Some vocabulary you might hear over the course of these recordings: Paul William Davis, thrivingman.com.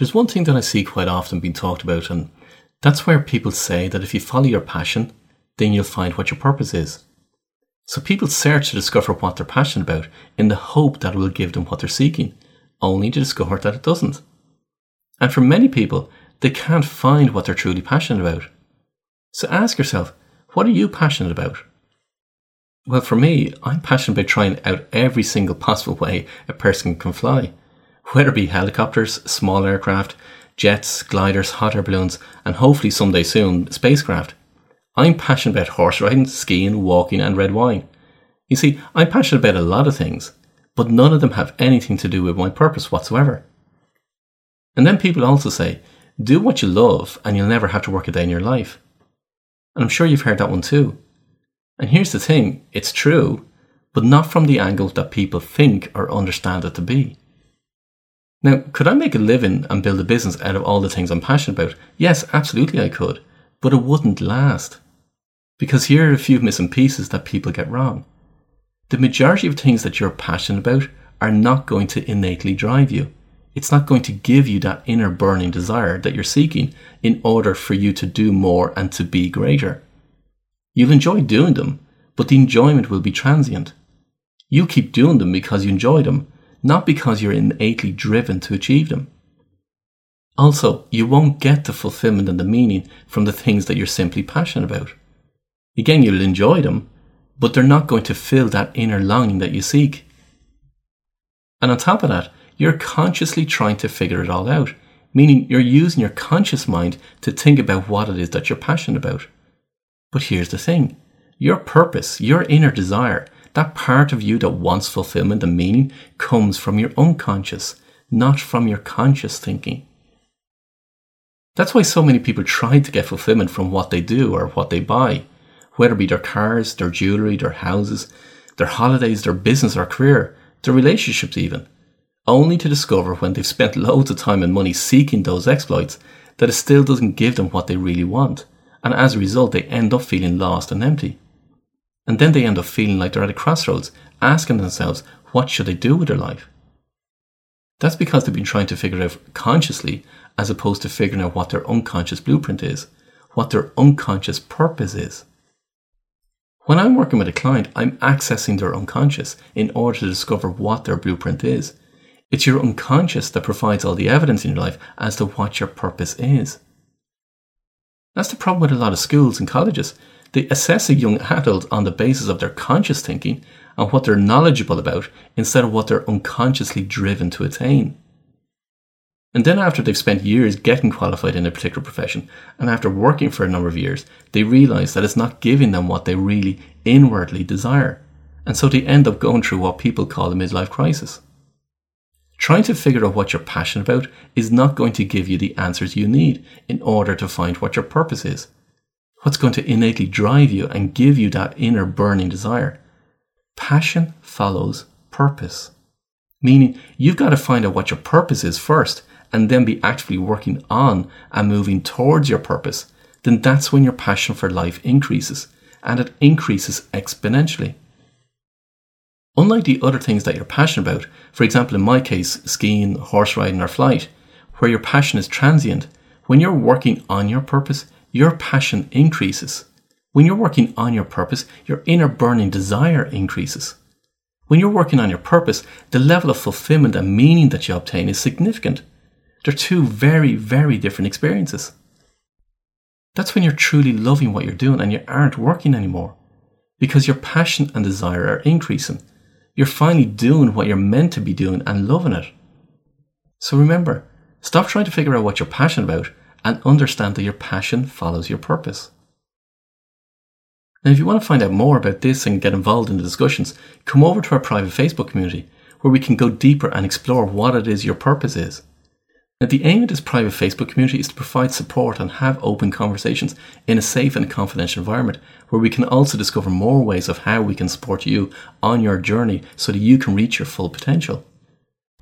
There's one thing that I see quite often being talked about, and that's where people say that if you follow your passion, then you'll find what your purpose is. So people search to discover what they're passionate about in the hope that it will give them what they're seeking, only to discover that it doesn't. And for many people, they can't find what they're truly passionate about. So ask yourself, what are you passionate about? Well, for me, I'm passionate about trying out every single possible way a person can fly, whether it be helicopters, small aircraft, jets, gliders, hot air balloons, and hopefully someday soon, spacecraft. I'm passionate about horse riding, skiing, walking, and red wine. You see, I'm passionate about a lot of things, but none of them have anything to do with my purpose whatsoever. And then people also say, do what you love and you'll never have to work a day in your life. And I'm sure you've heard that one too. And here's the thing, it's true, but not from the angle that people think or understand it to be. Now, could I make a living and build a business out of all the things I'm passionate about? Yes, absolutely I could, but it wouldn't last. Because here are a few missing pieces that people get wrong. The majority of things that you're passionate about are not going to innately drive you. It's not going to give you that inner burning desire that you're seeking in order for you to do more and to be greater. You'll enjoy doing them, but the enjoyment will be transient. You'll keep doing them because you enjoy them, not because you're innately driven to achieve them. Also, you won't get the fulfillment and the meaning from the things that you're simply passionate about. Again, you'll enjoy them, but they're not going to fill that inner longing that you seek. And on top of that, you're consciously trying to figure it all out, meaning you're using your conscious mind to think about what it is that you're passionate about. But here's the thing, your purpose, your inner desire, that part of you that wants fulfillment and meaning comes from your unconscious, not from your conscious thinking. That's why so many people try to get fulfillment from what they do or what they buy, whether it be their cars, their jewellery, their houses, their holidays, their business or career, their relationships even, only to discover when they've spent loads of time and money seeking those exploits that it still doesn't give them what they really want, and as a result they end up feeling lost and empty. And then they end up feeling like they're at a crossroads, asking themselves, what should they do with their life? That's because they've been trying to figure it out consciously, as opposed to figuring out what their unconscious blueprint is, what their unconscious purpose is. When I'm working with a client, I'm accessing their unconscious in order to discover what their blueprint is. It's your unconscious that provides all the evidence in your life as to what your purpose is. That's the problem with a lot of schools and colleges. They assess a young adult on the basis of their conscious thinking and what they're knowledgeable about instead of what they're unconsciously driven to attain. And then after they've spent years getting qualified in a particular profession and after working for a number of years, they realise that it's not giving them what they really inwardly desire. And so they end up going through what people call a midlife crisis. Trying to figure out what you're passionate about is not going to give you the answers you need in order to find what your purpose is. What's going to innately drive you and give you that inner burning desire? Passion follows purpose. Meaning you've got to find out what your purpose is first and then be actively working on and moving towards your purpose. Then that's when your passion for life increases, and it increases exponentially. Unlike the other things that you're passionate about, for example in my case, skiing, horse riding or flight, where your passion is transient, when you're working on your purpose, your passion increases. When you're working on your purpose, your inner burning desire increases. When you're working on your purpose, the level of fulfillment and meaning that you obtain is significant. They're two very, very different experiences. That's when you're truly loving what you're doing and you aren't working anymore. Because your passion and desire are increasing. You're finally doing what you're meant to be doing and loving it. So remember, stop trying to figure out what you're passionate about and understand that your passion follows your purpose. Now, if you want to find out more about this and get involved in the discussions, come over to our private Facebook community where we can go deeper and explore what it is your purpose is. Now, the aim of this private Facebook community is to provide support and have open conversations in a safe and confidential environment where we can also discover more ways of how we can support you on your journey so that you can reach your full potential.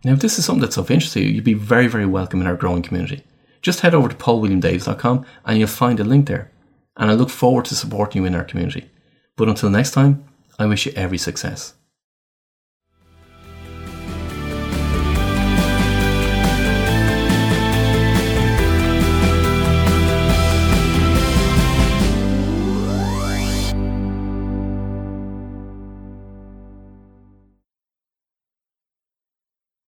Now, if this is something that's of interest to you, you'd be very, very welcome in our growing community. Just head over to paulwilliamdavis.com and you'll find a link there. And I look forward to supporting you in our community. But until next time, I wish you every success.